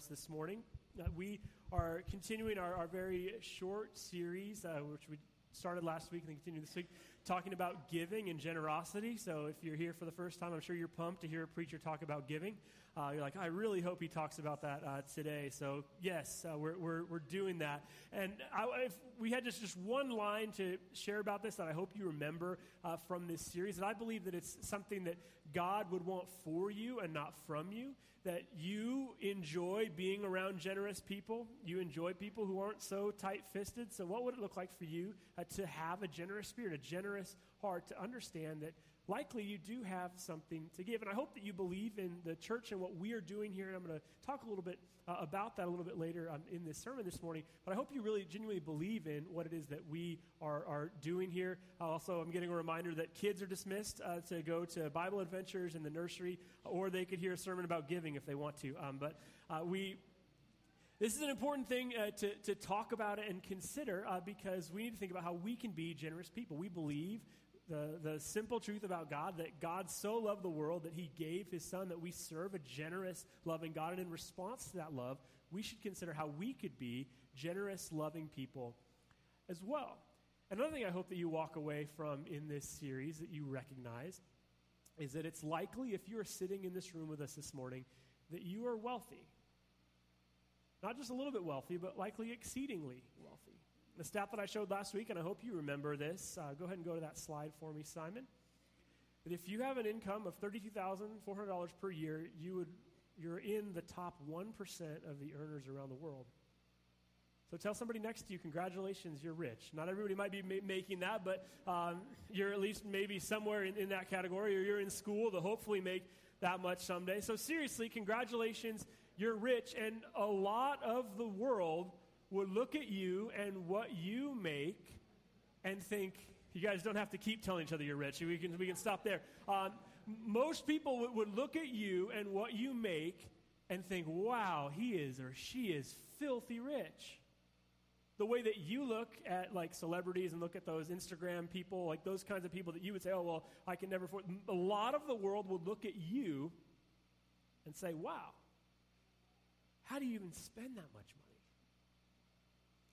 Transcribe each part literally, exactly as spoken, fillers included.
us this morning. Uh, we are continuing our, our very short series, uh, which we started last week and then continued this week, talking about giving and generosity. So if you're here for the first time, I'm sure you're pumped to hear a preacher talk about giving. Uh, you're like, I really hope he talks about that uh, today. So yes, uh, we're, we're we're doing that. And I, if we had just, just one line to share about this that I hope you remember uh, from this series. And I believe that it's something that God would want for you and not from you, that you enjoy being around generous people. You enjoy people who aren't so tight-fisted. So what would it look like for you uh, to have a generous spirit, a generous heart, to understand that likely you do have something to give? And I hope that you believe in the church and what we are doing here. And I'm going to talk a little bit uh, about that a little bit later um, in this sermon this morning. But I hope you really genuinely believe in what it is that we are, are doing here. Uh, also, I'm getting a reminder that kids are dismissed uh, to go to Bible Adventures in the nursery, or they could hear a sermon about giving if they want to. Um, but uh, we... This is an important thing uh, to, to talk about and consider uh, because we need to think about how we can be generous people. We believe the, the simple truth about God, that God so loved the world that he gave his son, that we serve a generous, loving God. And in response to that love, we should consider how we could be generous, loving people as well. Another thing I hope that you walk away from in this series that you recognize is that it's likely, if you are sitting in this room with us this morning, that you are wealthy. Not just a little bit wealthy, but likely exceedingly wealthy. The stat that I showed last week, and I hope you remember this, uh, go ahead and go to that slide for me, Simon, that if you have an income of thirty-two thousand four hundred dollars per year, you would, you're in the top one percent of the earners around the world. So tell somebody next to you, congratulations, you're rich. Not everybody might be ma- making that, but um, you're at least maybe somewhere in, in that category, or you're in school to hopefully make that much someday. So seriously, congratulations, you're rich. And a lot of the world would look at you and what you make and think, you guys don't have to keep telling each other you're rich. We can we can stop there. Um, most people w- would look at you and what you make and think, wow, he is or she is filthy rich. The way that you look at like celebrities and look at those Instagram people, like those kinds of people that you would say, oh, well, I can never afford. A lot of the world would look at you and say, wow, how do you even spend that much money?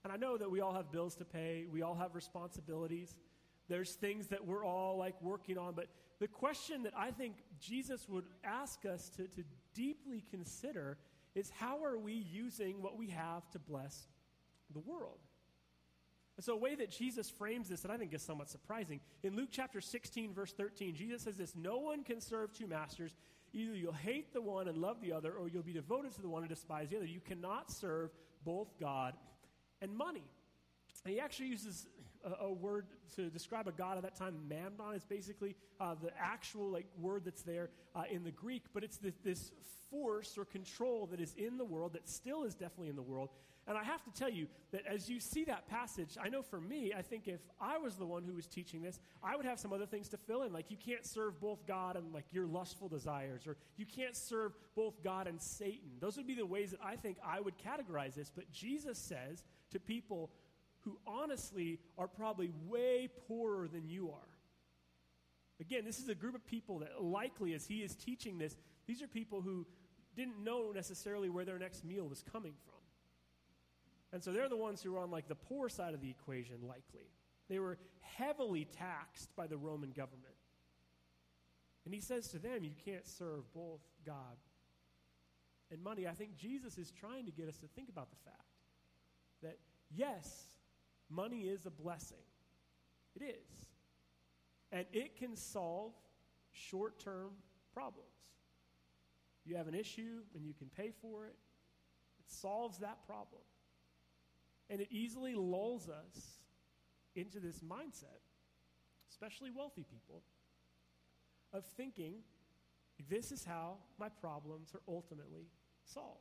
And I know that we all have bills to pay. We all have responsibilities. There's things that we're all like working on. But the question that I think Jesus would ask us to, to deeply consider is, how are we using what we have to bless the world? And so a way that Jesus frames this that I think is somewhat surprising, in Luke chapter sixteen, verse thirteen, Jesus says this, no one can serve two masters. Either you'll hate the one and love the other, or you'll be devoted to the one and despise the other. You cannot serve both God and money. And he actually uses a, a word to describe a god at that time. Mammon is basically uh, the actual like word that's there uh, in the Greek, but it's this, this force or control that is in the world, that still is definitely in the world. And I have to tell you that as you see that passage, I know for me, I think if I was the one who was teaching this, I would have some other things to fill in, like you can't serve both God and like your lustful desires, or you can't serve both God and Satan. Those would be the ways that I think I would categorize this. But Jesus says to people who honestly are probably way poorer than you are. Again, this is a group of people that likely, as he is teaching this, these are people who didn't know necessarily where their next meal was coming from. And so they're the ones who are on like the poor side of the equation, likely. They were heavily taxed by the Roman government. And he says to them, you can't serve both God and money. I think Jesus is trying to get us to think about the fact that, yes, money is a blessing. It is. And it can solve short-term problems. You have an issue and you can pay for it. It solves that problem. And it easily lulls us into this mindset, especially wealthy people, of thinking, this is how my problems are ultimately solved.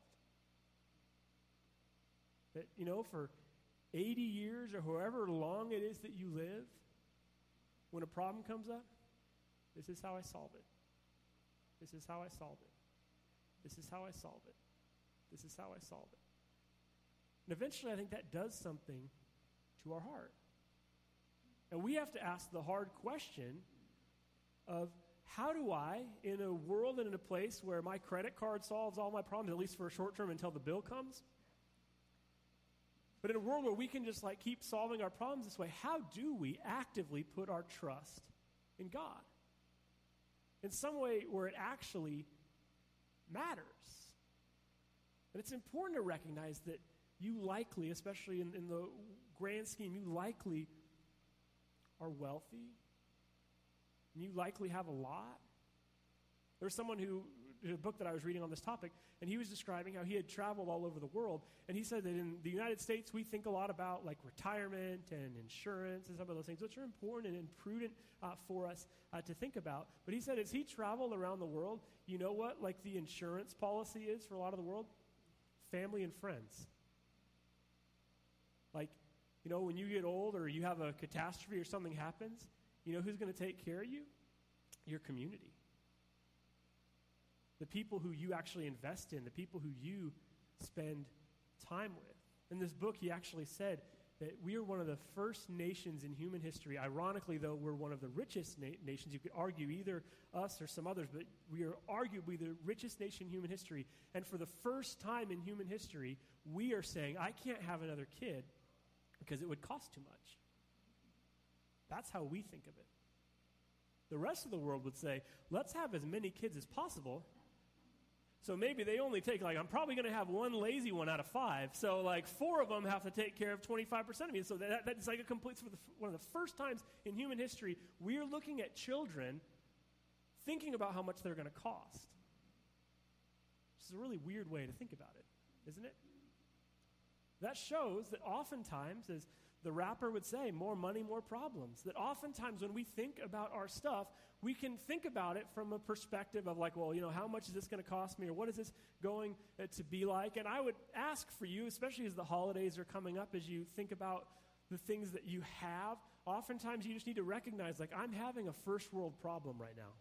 That, you know, for eighty years or however long it is that you live, when a problem comes up, this is how I solve it. This is how I solve it. This is how I solve it. This is how I solve it. And eventually, I think that does something to our heart. And we have to ask the hard question of, how do I, in a world and in a place where my credit card solves all my problems, at least for a short term until the bill comes, but in a world where we can just like keep solving our problems this way, how do we actively put our trust in God? In some way where it actually matters. And it's important to recognize that you likely, especially in, in the grand scheme, you likely are wealthy. And you likely have a lot. There was someone who, a book that I was reading on this topic, and he was describing how he had traveled all over the world. And he said that in the United States, we think a lot about like retirement and insurance and some of those things, which are important and prudent uh, for us uh, to think about. But he said as he traveled around the world, you know what like the insurance policy is for a lot of the world? Family and friends. Like, you know, when you get old or you have a catastrophe or something happens, you know who's going to take care of you? Your community. The people who you actually invest in, the people who you spend time with. In this book, he actually said that we are one of the first nations in human history. Ironically, though, we're one of the richest na- nations. You could argue either us or some others, but we are arguably the richest nation in human history. And for the first time in human history, we are saying, I can't have another kid because it would cost too much. That's how we think of it. The rest of the world would say, let's have as many kids as possible. So maybe they only take, like, I'm probably going to have one lazy one out of five. So, like, four of them have to take care of twenty-five percent of me. So that, that's like a complete, for the, one of the first times in human history, we're looking at children thinking about how much they're going to cost. Which is a really weird way to think about it, isn't it? That shows that oftentimes, as the rapper would say, more money, more problems. That oftentimes when we think about our stuff, we can think about it from a perspective of like, well, you know, how much is this going to cost me? Or what is this going to be like? And I would ask for you, especially as the holidays are coming up, as you think about the things that you have, oftentimes you just need to recognize, like, I'm having a first world problem right now.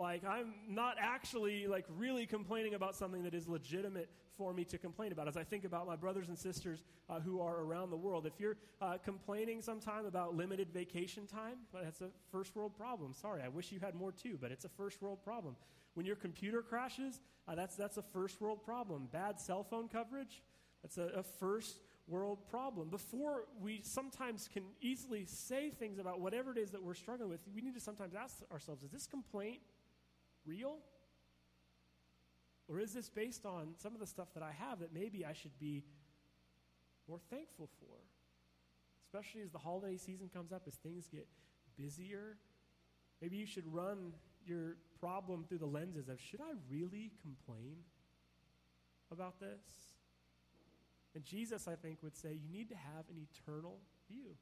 Like, I'm not actually, like, really complaining about something that is legitimate for me to complain about. As I think about my brothers and sisters uh, who are around the world, if you're uh, complaining sometime about limited vacation time, well, that's a first world problem. Sorry, I wish you had more too, but it's a first world problem. When your computer crashes, uh, that's that's a first world problem. Bad cell phone coverage, that's a, a first world problem. Before we sometimes can easily say things about whatever it is that we're struggling with, we need to sometimes ask ourselves, is this complaint real? Or is this based on some of the stuff that I have that maybe I should be more thankful for? Especially as the holiday season comes up, as things get busier, maybe you should run your problem through the lenses of, should I really complain about this? And Jesus, I think, would say, you need to have an eternal view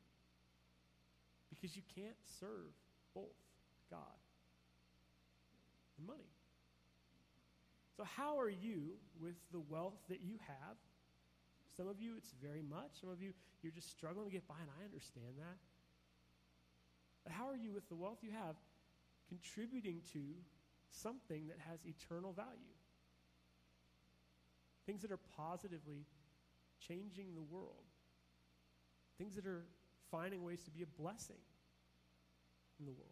because you can't serve both God and money. So how are you with the wealth that you have? Some of you, it's very much. Some of you, you're just struggling to get by, and I understand that. But how are you with the wealth you have contributing to something that has eternal value? Things that are positively changing the world. Things that are finding ways to be a blessing in the world.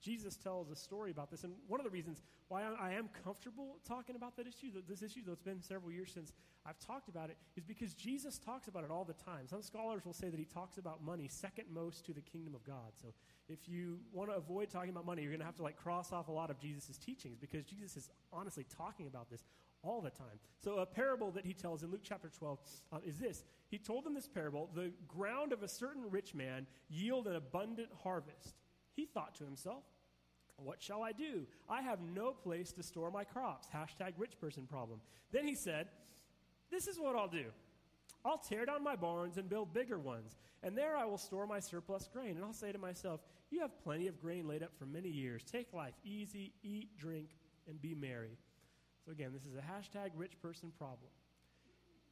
Jesus tells a story about this, and one of the reasons why I am comfortable talking about that issue, this issue, though it's been several years since I've talked about it, is because Jesus talks about it all the time. Some scholars will say that he talks about money second most to the kingdom of God. So if you want to avoid talking about money, you're going to have to like cross off a lot of Jesus' teachings because Jesus is honestly talking about this all the time. So a parable that he tells in Luke chapter twelve uh, is this. He told them this parable, the ground of a certain rich man yielded an abundant harvest. He thought to himself, what shall I do? I have no place to store my crops. Hashtag rich person problem. Then he said, this is what I'll do. I'll tear down my barns and build bigger ones, and there I will store my surplus grain. And I'll say to myself, you have plenty of grain laid up for many years. Take life easy, eat, drink, and be merry. So again, this is a hashtag rich person problem.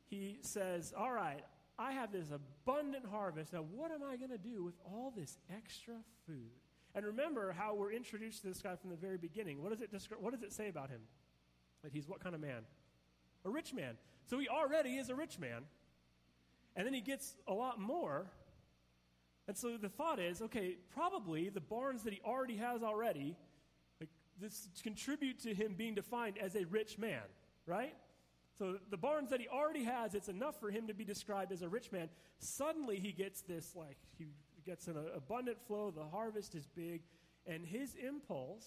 He says, all right, I have this abundant harvest. Now, what am I going to do with all this extra food? And remember how we're introduced to this guy from the very beginning. What does it descri- What does it say about him? That he's what kind of man? A rich man. So he already is a rich man. And then he gets a lot more. And so the thought is, okay, probably the barns that he already has already, like, this contribute to him being defined as a rich man, right? So the barns that he already has, it's enough for him to be described as a rich man. Suddenly he gets this, like, he gets an abundant flow, the harvest is big, and his impulse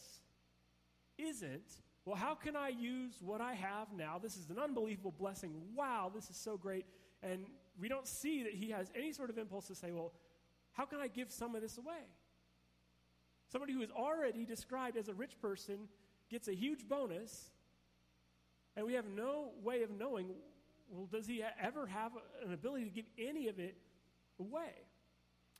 isn't, well, how can I use what I have now? This is an unbelievable blessing. Wow, this is so great. And we don't see that he has any sort of impulse to say, well, how can I give some of this away? Somebody who is already described as a rich person gets a huge bonus, and we have no way of knowing, well, does he ever have an ability to give any of it away?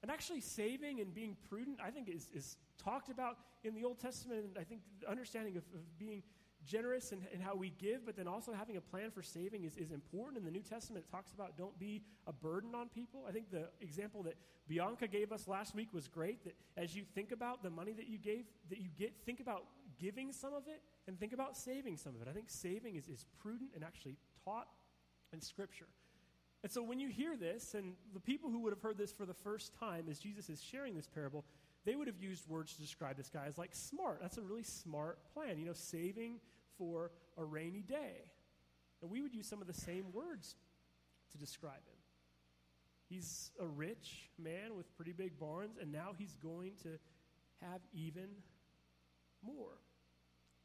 And actually saving and being prudent, I think, is, is talked about in the Old Testament, and I think the understanding of, of being generous and, and how we give, but then also having a plan for saving is, is important. In the New Testament, it talks about don't be a burden on people. I think the example that Bianca gave us last week was great, that as you think about the money that you gave, that you get, think about giving some of it and think about saving some of it. I think saving is, is prudent and actually taught in Scripture. And so when you hear this, and the people who would have heard this for the first time as Jesus is sharing this parable, they would have used words to describe this guy as like smart. That's a really smart plan, you know, saving for a rainy day. And we would use some of the same words to describe him. He's a rich man with pretty big barns, and now he's going to have even more.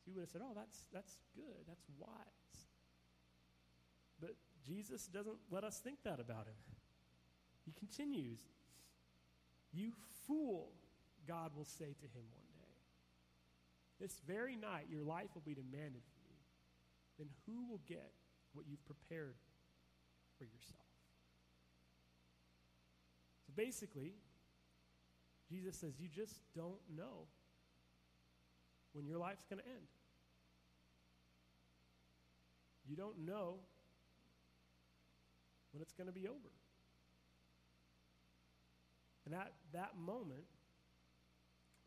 So you would have said, oh, that's that's good, that's wise. But Jesus doesn't let us think that about him. He continues, you fool, God will say to him one day. This very night your life will be demanded from you. Then who will get what you've prepared for yourself? So basically, Jesus says you just don't know when your life's going to end. You don't know when it's going to be over. And at that moment,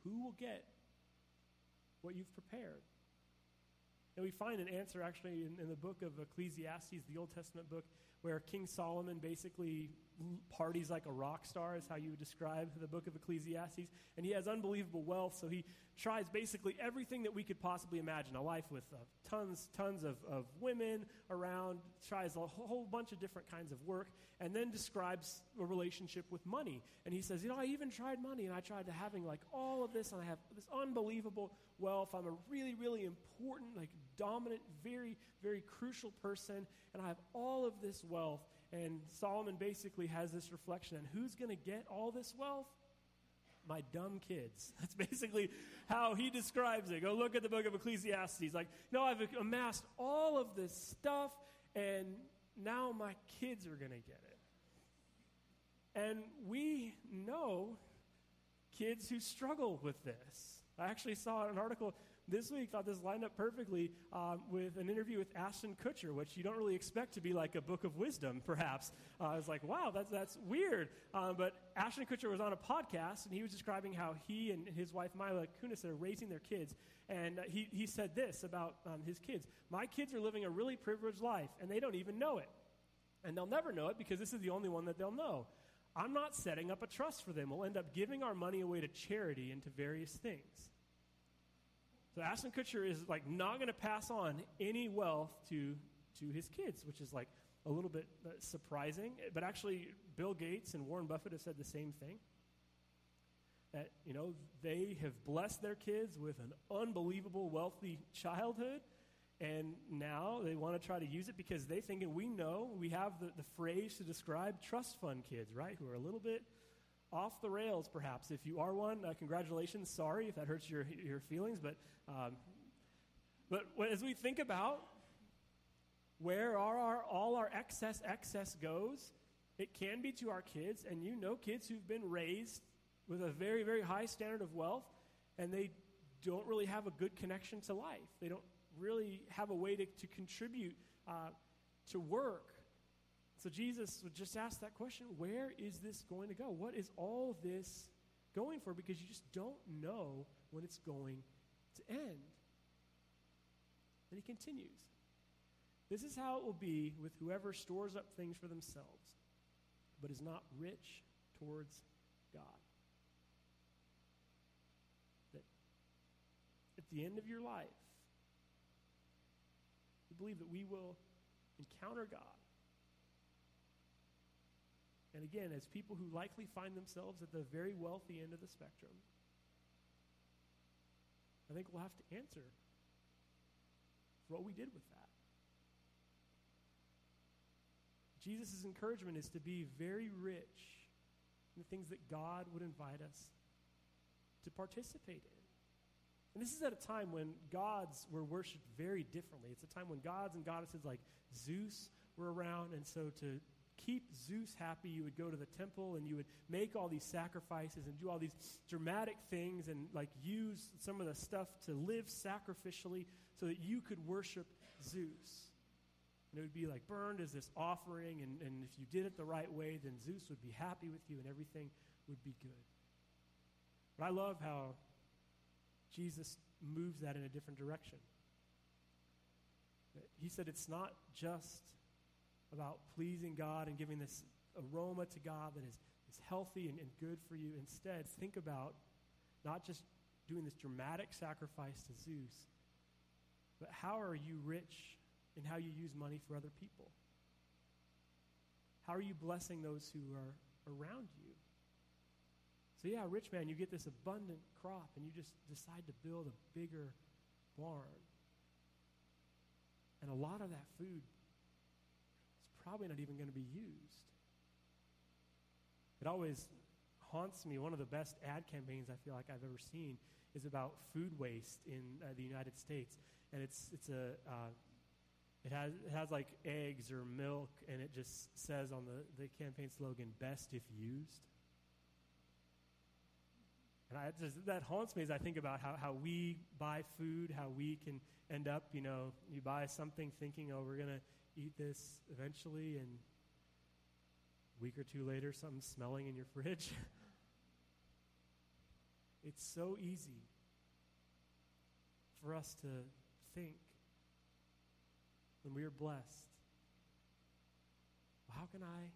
who will get what you've prepared? And we find an answer actually in, in the book of Ecclesiastes, the Old Testament book, where King Solomon basically parties like a rock star, is how you would describe the book of Ecclesiastes. And he has unbelievable wealth, so he tries basically everything that we could possibly imagine, a life with uh, tons, tons of, of women around, tries a whole bunch of different kinds of work, and then describes a relationship with money. And he says, you know, I even tried money, and I tried to having like all of this, and I have this unbelievable wealth. I'm a really, really important, like dominant, very, very crucial person, and I have all of this wealth. And Solomon basically has this reflection, and who's going to get all this wealth? My dumb kids. That's basically how he describes it. Go look at the book of Ecclesiastes. Like, no, I've amassed all of this stuff, and now my kids are going to get it. And we know kids who struggle with this. I actually saw an article this week, thought this lined up perfectly, um, with an interview with Ashton Kutcher, which you don't really expect to be like a book of wisdom, perhaps. Uh, I was like, wow, that's that's weird. Um, but Ashton Kutcher was on a podcast, and he was describing how he and his wife, Mila Kunis, are raising their kids. And he, he said this about um, his kids. My kids are living a really privileged life, and they don't even know it. And they'll never know it because this is the only one that they'll know. I'm not setting up a trust for them. We'll end up giving our money away to charity and to various things. So Ashton Kutcher is like not going to pass on any wealth to to his kids, which is like a little bit surprising. But actually, Bill Gates and Warren Buffett have said the same thing. That, you know, they have blessed their kids with an unbelievable wealthy childhood. And now they want to try to use it because they think, and we know, we have the, the phrase to describe trust fund kids, right, who are a little bit off the rails perhaps. If you are one, uh, congratulations, sorry if that hurts your your feelings. But, um, but as we think about where are our, all our excess excess goes, it can be to our kids. And you know kids who've been raised with a very, very high standard of wealth, and they don't really have a good connection to life. They don't really have a way to, to contribute uh, to work. So Jesus would just ask that question, where is this going to go? What is all this going for? Because you just don't know when it's going to end. And he continues. This is how it will be with whoever stores up things for themselves, but is not rich towards God. That at the end of your life, we believe that we will encounter God. And again, as people who likely find themselves at the very wealthy end of the spectrum, I think we'll have to answer for what we did with that. Jesus' encouragement is to be very rich in the things that God would invite us to participate in. And this is at a time when gods were worshipped very differently. It's a time when gods and goddesses like Zeus were around, and so to keep Zeus happy, you would go to the temple and you would make all these sacrifices and do all these dramatic things and like use some of the stuff to live sacrificially so that you could worship Zeus. And it would be like burned as this offering, and, and if you did it the right way, then Zeus would be happy with you and everything would be good. But I love how Jesus moves that in a different direction. He said it's not just about pleasing God and giving this aroma to God that is, is healthy and, and good for you. Instead, think about not just doing this dramatic sacrifice to Zeus, but how are you rich in how you use money for other people? How are you blessing those who are around you? So yeah, rich man, you get this abundant crop and you just decide to build a bigger barn. And a lot of that food, probably not even going to be used. It always haunts me. One of the best ad campaigns I feel like I've ever seen is about food waste in uh, the United States, and it's it's a uh, it has it has like eggs or milk, and it just says on the, the campaign slogan, "Best if used." And I just, that haunts me as I think about how, how we buy food, how we can end up, you know, you buy something thinking, oh, we're going to eat this eventually, and a week or two later, something's smelling in your fridge. It's so easy for us to think when we are blessed, well, how can I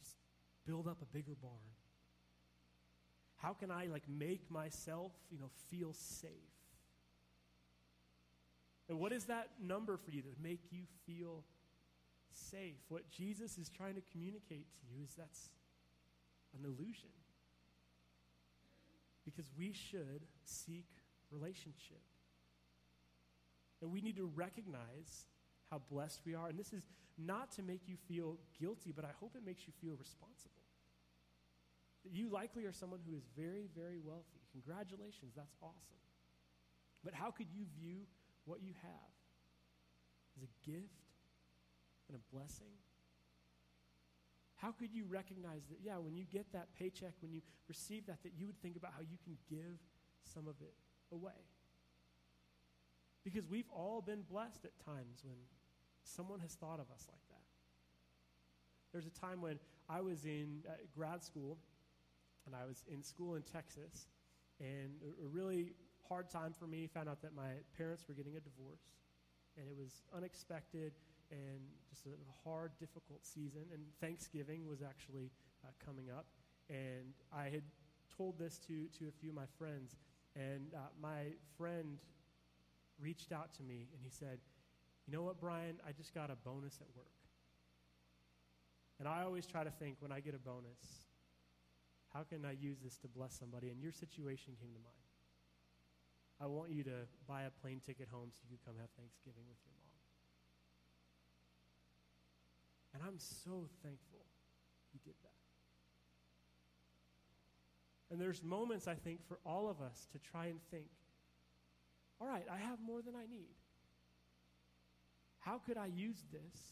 just build up a bigger barn? How can I like make myself, you know, feel safe? And what is that number for you that would make you feel safe? What Jesus is trying to communicate to you is that's an illusion. Because we should seek relationship. And we need to recognize how blessed we are. And this is not to make you feel guilty, but I hope it makes you feel responsible. You likely are someone who is very, very wealthy. Congratulations, that's awesome. But how could you view what you have as a gift and a blessing? How could you recognize that, yeah, when you get that paycheck, when you receive that, that you would think about how you can give some of it away? Because we've all been blessed at times when someone has thought of us like that. There's a time when I was in uh, grad school, and I was in school in Texas, and a, a really hard time for me. Found out that my parents were getting a divorce, and it was unexpected and just a hard, difficult season. And Thanksgiving was actually uh, coming up, and I had told this to to a few of my friends, and uh, my friend reached out to me and he said, "You know what, Brian? I just got a bonus at work." And I always try to think, when I get a bonus, how can I use this to bless somebody? And your situation came to mind. I want you to buy a plane ticket home so you can come have Thanksgiving with your mom. And I'm so thankful you did that. And there's moments, I think, for all of us to try and think, all right, I have more than I need. How could I use this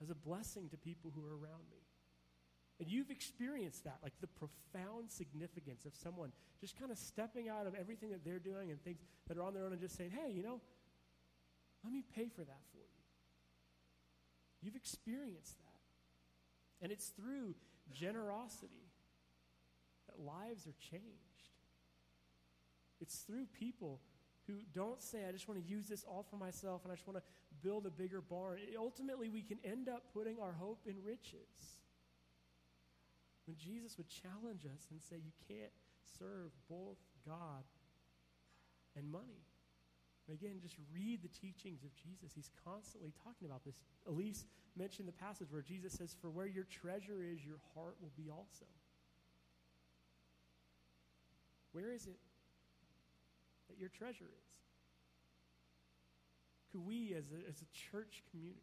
as a blessing to people who are around me? And you've experienced that, like the profound significance of someone just kind of stepping out of everything that they're doing and things that are on their own and just saying, hey, you know, let me pay for that for you. You've experienced that. And it's through generosity that lives are changed. It's through people who don't say, I just want to use this all for myself and I just want to build a bigger barn. Ultimately, we can end up putting our hope in riches. when Jesus would challenge us and say, you can't serve both God and money. And again, just read the teachings of Jesus. He's constantly talking about this. Elise mentioned the passage where Jesus says, for where your treasure is, your heart will be also. Where is it that your treasure is? Could we, as a, as a church community,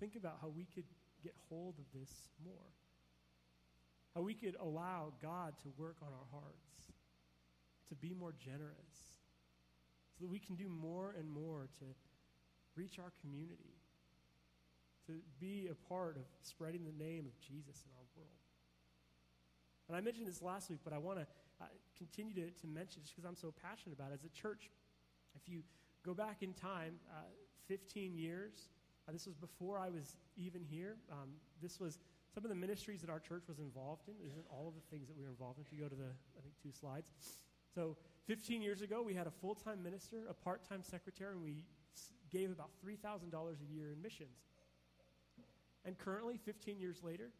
think about how we could get hold of this more? How we could allow God to work on our hearts, to be more generous, so that we can do more and more to reach our community, to be a part of spreading the name of Jesus in our world. And I mentioned this last week, but I want to uh, continue to, to mention just because I'm so passionate about it. As a church, if you go back in time, uh, fifteen years, uh, this was before I was even here. Um, this was some of the ministries that our church was involved in. It isn't all of the things that we were involved in. If you go to the, I think, two slides. So fifteen years ago, we had a full-time minister, a part-time secretary, and we gave about three thousand dollars a year in missions. And currently, fifteen years later,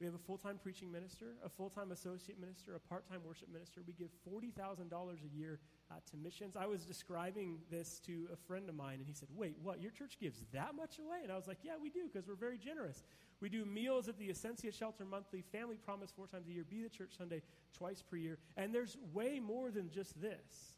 we have a full-time preaching minister, a full-time associate minister, a part-time worship minister. We give forty thousand dollars a year uh, to missions. I was describing this to a friend of mine, and he said, wait, what, your church gives that much away? And I was like, yeah, we do, because we're very generous. We do meals at the Ascensia Shelter monthly, Family Promise four times a year, Be the Church Sunday twice per year. And there's way more than just this.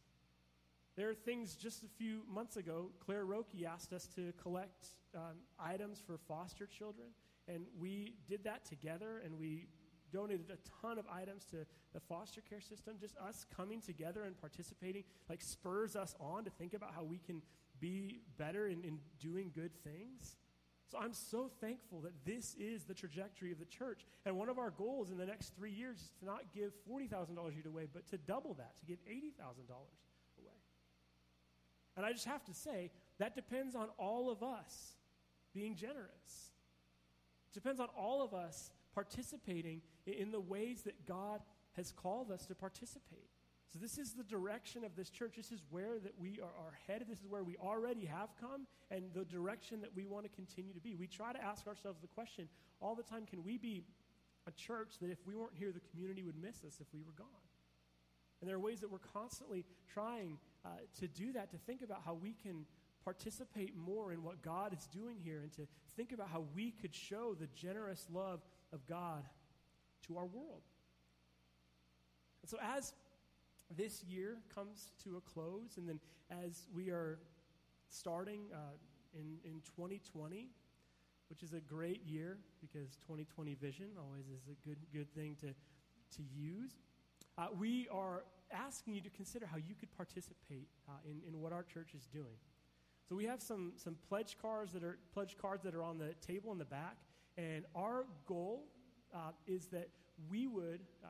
There are things just a few months ago, Claire Roche asked us to collect um, items for foster children. And we did that together, and we donated a ton of items to the foster care system. Just us coming together and participating, like, spurs us on to think about how we can be better in, in doing good things. So I'm so thankful that this is the trajectory of the church. And one of our goals in the next three years is to not give forty thousand dollars a year away, but to double that, to give eighty thousand dollars away. And I just have to say, that depends on all of us being generous. It depends on all of us participating in the ways that God has called us to participate. So this is the direction of this church. This is where that we are, are headed. This is where we already have come, and the direction that we want to continue to be. We try to ask ourselves the question all the time, can we be a church that if we weren't here, the community would miss us if we were gone? And there are ways that we're constantly trying uh, to do that, to think about how we can participate more in what God is doing here, and to think about how we could show the generous love of God to our world. And so as this year comes to a close, and then as we are starting uh, in, in twenty twenty, which is a great year because twenty twenty vision always is a good good thing to, to use, uh, we are asking you to consider how you could participate uh, in, in what our church is doing. So we have some some pledge cards that are pledge cards that are on the table in the back, and our goal uh, is that we would uh,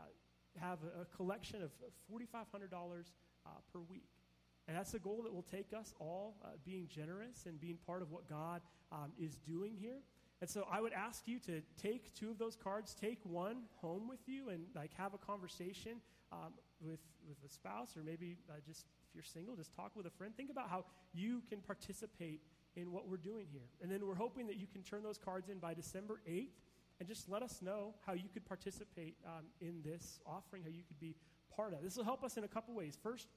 have a, a collection of forty-five hundred dollars uh, per week, and that's a goal that will take us all uh, being generous and being part of what God um, is doing here. And so I would ask you to take two of those cards, take one home with you, and like have a conversation um, with with a spouse, or maybe uh, just. You're single, just talk with a friend. Think about how you can participate in what we're doing here. And then we're hoping that you can turn those cards in by December eighth, and just let us know how you could participate um, in this offering, how you could be part of it. This will help us in a couple ways. First,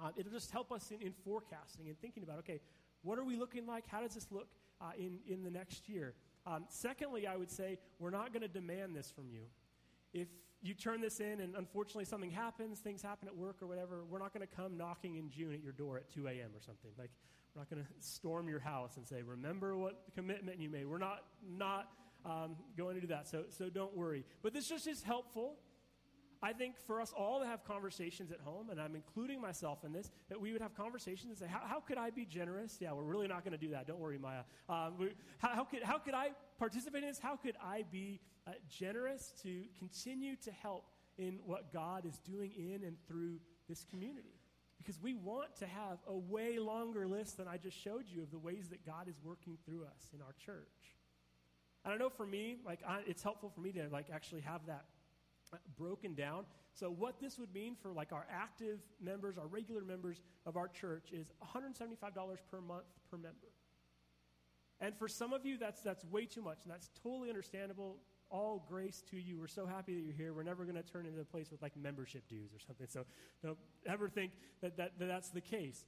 uh, it'll just help us in, in forecasting and thinking about, okay, what are we looking like? How does this look uh, in, in the next year? Um, secondly, I would say we're not going to demand this from you. If you turn this in and unfortunately something happens, things happen at work or whatever, we're not going to come knocking in June at your door at two a.m. or something. Like, we're not going to storm your house and say, remember what commitment you made. We're not not um, going to do that, so so don't worry. But this just is helpful, I think, for us all to have conversations at home, and I'm including myself in this, that we would have conversations and say, how, how could I be generous? Yeah, we're really not going to do that. Don't worry, Maya. Um, we, how, how could how could I participate in this? How could I be uh, generous to continue to help in what God is doing in and through this community? Because we want to have a way longer list than I just showed you of the ways that God is working through us in our church. And I know for me, like I, it's helpful for me to like actually have that broken down. So what this would mean for like our active members, our regular members of our church is one hundred seventy-five dollars per month per member. And for some of you, that's that's way too much, and that's totally understandable. all grace to you. We're so happy that you're here. We're never going to turn into a place with, like, membership dues or something. So don't ever think that, that, that that's the case.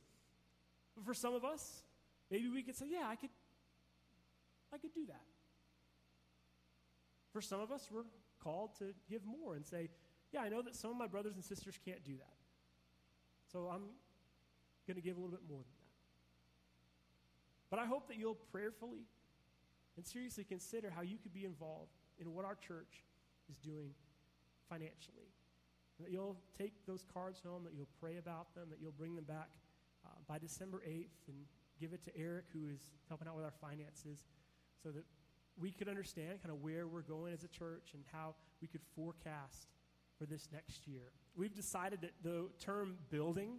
But for some of us, maybe we could say, yeah, I could, I could do that. For some of us, we're called to give more and say, yeah, I know that some of my brothers and sisters can't do that. So I'm going to give a little bit more than that. But I hope that you'll prayerfully and seriously consider how you could be involved in what our church is doing financially. And that you'll take those cards home, that you'll pray about them, that you'll bring them back uh, by December eighth and give it to Eric, who is helping out with our finances, so that we could understand kind of where we're going as a church and how we could forecast for this next year. We've decided that the term building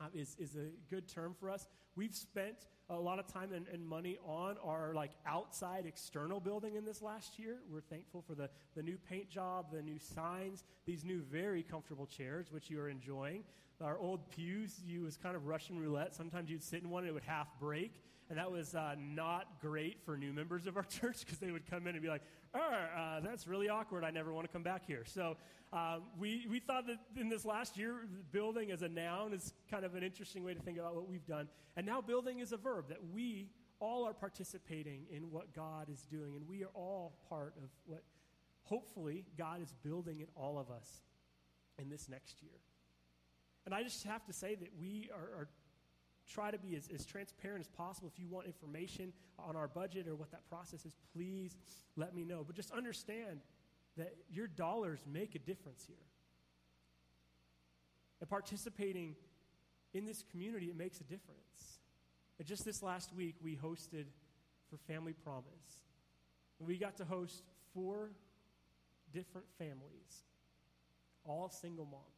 Um, is is a good term for us. We've spent a lot of time and, and money on our, like, outside external building in this last year. We're thankful for the, the new paint job, the new signs, these new very comfortable chairs, which you are enjoying. Our old pews, you was kind of Russian roulette. Sometimes you'd sit in one and it would half break. And that was uh, not great for new members of our church, because they would come in and be like, oh, uh, that's really awkward. I never want to come back here. So uh, we, we thought that in this last year, building as a noun is kind of of an interesting way to think about what we've done. And now building is a verb, that we all are participating in what God is doing, and we are all part of what hopefully God is building in all of us in this next year. And I just have to say that we are, are try to be as, as transparent as possible. If you want information on our budget or what that process is, please let me know. But just understand that your dollars make a difference here. And participating in this community, it makes a difference. And just this last week, we hosted for Family Promise. And we got to host four different families, all single moms.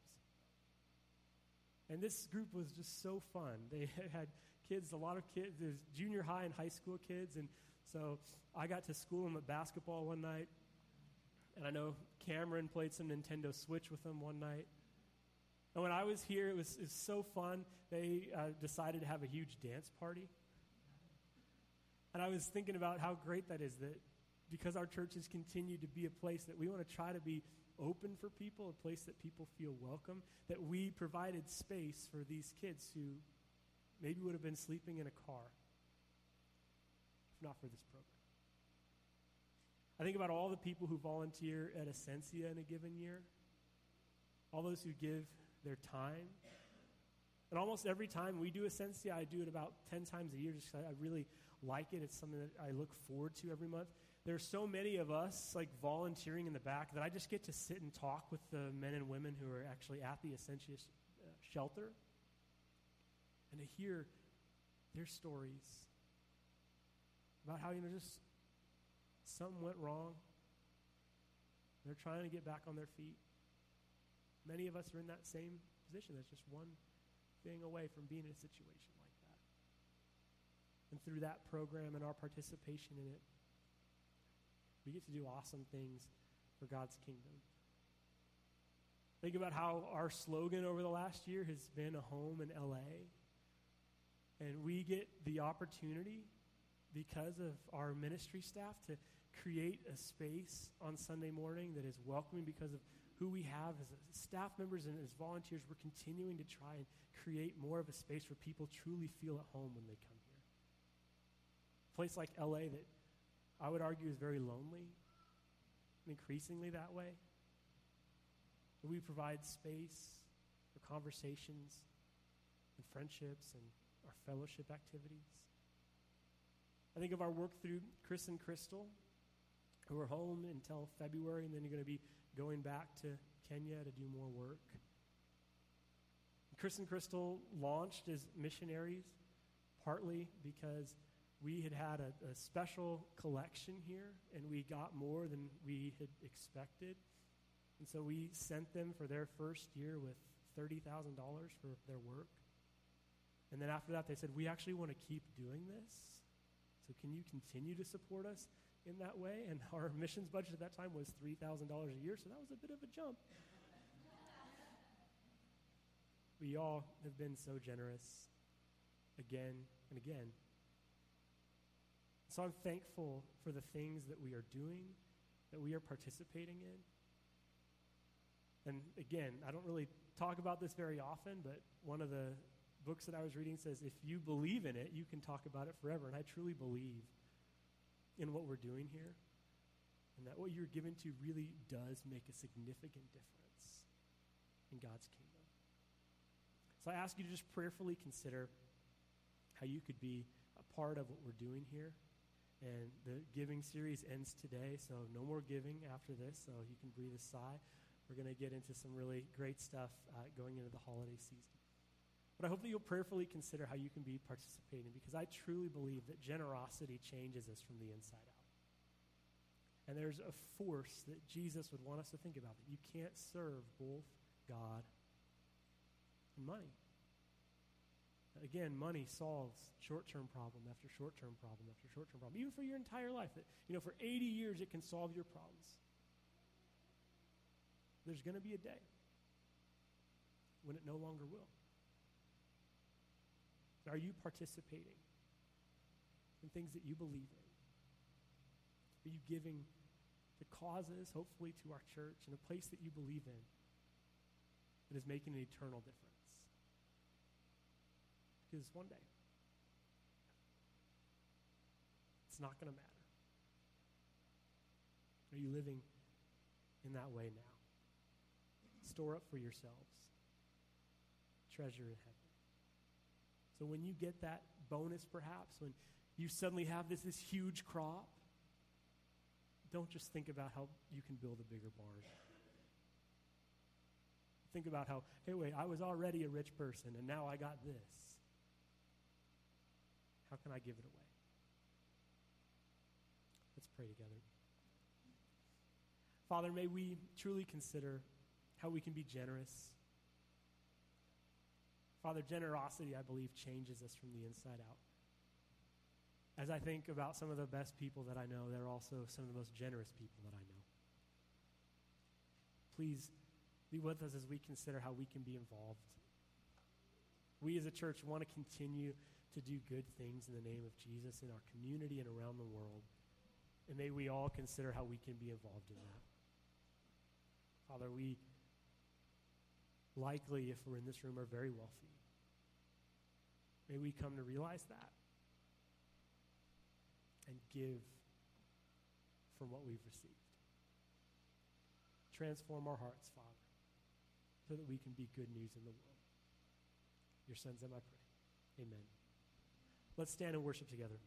And this group was just so fun. They had kids, a lot of kids, there's junior high and high school kids. And so I got to school them at basketball one night. And I know Cameron played some Nintendo Switch with them one night. And when I was here, it was, it was so fun. They uh, decided to have a huge dance party. And I was thinking about how great that is, that because our churches continue to be a place that we want to try to be open for people, a place that people feel welcome, that we provided space for these kids who maybe would have been sleeping in a car if not for this program. I think about all the people who volunteer at Ascensia in a given year, all those who give their time. And almost every time we do Ascensia, I do it about ten times a year just because I really like it. It's something that I look forward to every month. There are so many of us, like, volunteering in the back that I just get to sit and talk with the men and women who are actually at the Ascensia Shelter and to hear their stories about how, you know, just something went wrong. They're trying to get back on their feet. Many of us are in that same position. That's just one thing away from being in a situation like that. And through that program and our participation in it, we get to do awesome things for God's kingdom. Think about how our slogan over the last year has been a home in L A. And we get the opportunity, because of our ministry staff, to create a space on Sunday morning that is welcoming because of who we have as staff members and as volunteers. We're continuing to try and create more of a space where people truly feel at home when they come here. A place like L A that I would argue is very lonely, and increasingly that way. We provide space for conversations and friendships and our fellowship activities. I think of our work through Chris and Crystal, who are home until February, and then you're going to be going back to Kenya to do more work. Chris and Crystal launched as missionaries, partly because we had had a, a special collection here, and we got more than we had expected. And so we sent them for their first year with thirty thousand dollars for their work. And then after that, they said, we actually want to keep doing this. So can you continue to support us in that way? And our missions budget at that time was three thousand dollars a year, so that was a bit of a jump. We all have been so generous again and again. So I'm thankful for the things that we are doing that we are participating in. And again, I don't really talk about this very often, but one of the books that I was reading says, if you believe in it, you can talk about it forever. And I truly believe in what we're doing here, and that what you're given to really does make a significant difference in God's kingdom. So I ask you to just prayerfully consider how you could be a part of what we're doing here. And the giving series ends today, so no more giving after this, so you can breathe a sigh. We're going to get into some really great stuff uh, going into the holiday season. But I hope that you'll prayerfully consider how you can be participating, because I truly believe that generosity changes us from the inside out. And there's a force that Jesus would want us to think about, that you can't serve both God and money. Again, money solves short-term problem after short-term problem after short-term problem, even for your entire life. That, you know, for eighty years, it can solve your problems. There's going to be a day when it no longer will. Are you participating in things that you believe in? Are you giving to causes, hopefully to our church, and a place that you believe in that is making an eternal difference? Because one day, it's not going to matter. Are you living in that way now? Store up for yourselves treasure in heaven. So when you get that bonus, perhaps, when you suddenly have this, this huge crop, don't just think about how you can build a bigger barn. Think about how, hey, wait, I was already a rich person, and now I got this. How can I give it away? Let's pray together. Father, may we truly consider how we can be generous. Father, generosity, I believe, changes us from the inside out. As I think about some of the best people that I know, they're also some of the most generous people that I know. Please be with us as we consider how we can be involved. We as a church want to continue to do good things in the name of Jesus in our community and around the world. And may we all consider how we can be involved in that. Father, we likely, if we're in this room, are very wealthy. May we come to realize that and give from what we've received. Transform our hearts, Father, so that we can be good news in the world. Your son's name I pray. Amen. Let's stand and worship together.